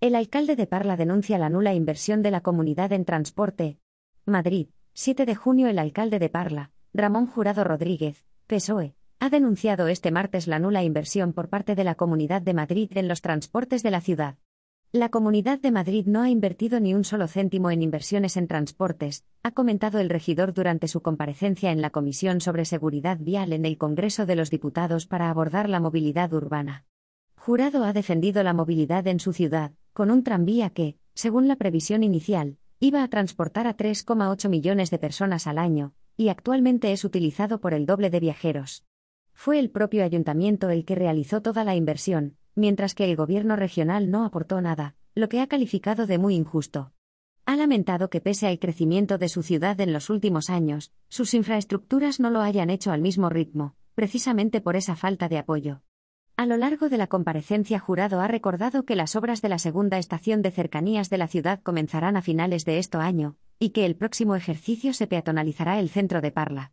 El alcalde de Parla denuncia la nula inversión de la comunidad en transporte. Madrid, 7 de junio. El alcalde de Parla, Ramón Jurado Rodríguez, PSOE, ha denunciado este martes la nula inversión por parte de la Comunidad de Madrid en los transportes de la ciudad. La Comunidad de Madrid no ha invertido ni un solo céntimo en inversiones en transportes, ha comentado el regidor durante su comparecencia en la Comisión sobre Seguridad Vial en el Congreso de los Diputados para abordar la movilidad urbana. Jurado ha defendido la movilidad en su ciudad, con un tranvía que, según la previsión inicial, iba a transportar a 3,8 millones de personas al año, y actualmente es utilizado por el doble de viajeros. Fue el propio ayuntamiento el que realizó toda la inversión, mientras que el gobierno regional no aportó nada, lo que ha calificado de muy injusto. Ha lamentado que pese al crecimiento de su ciudad en los últimos años, sus infraestructuras no lo hayan hecho al mismo ritmo, precisamente por esa falta de apoyo. A lo largo de la comparecencia, Jurado ha recordado que las obras de la segunda estación de cercanías de la ciudad comenzarán a finales de este año, y que el próximo ejercicio se peatonalizará el centro de Parla.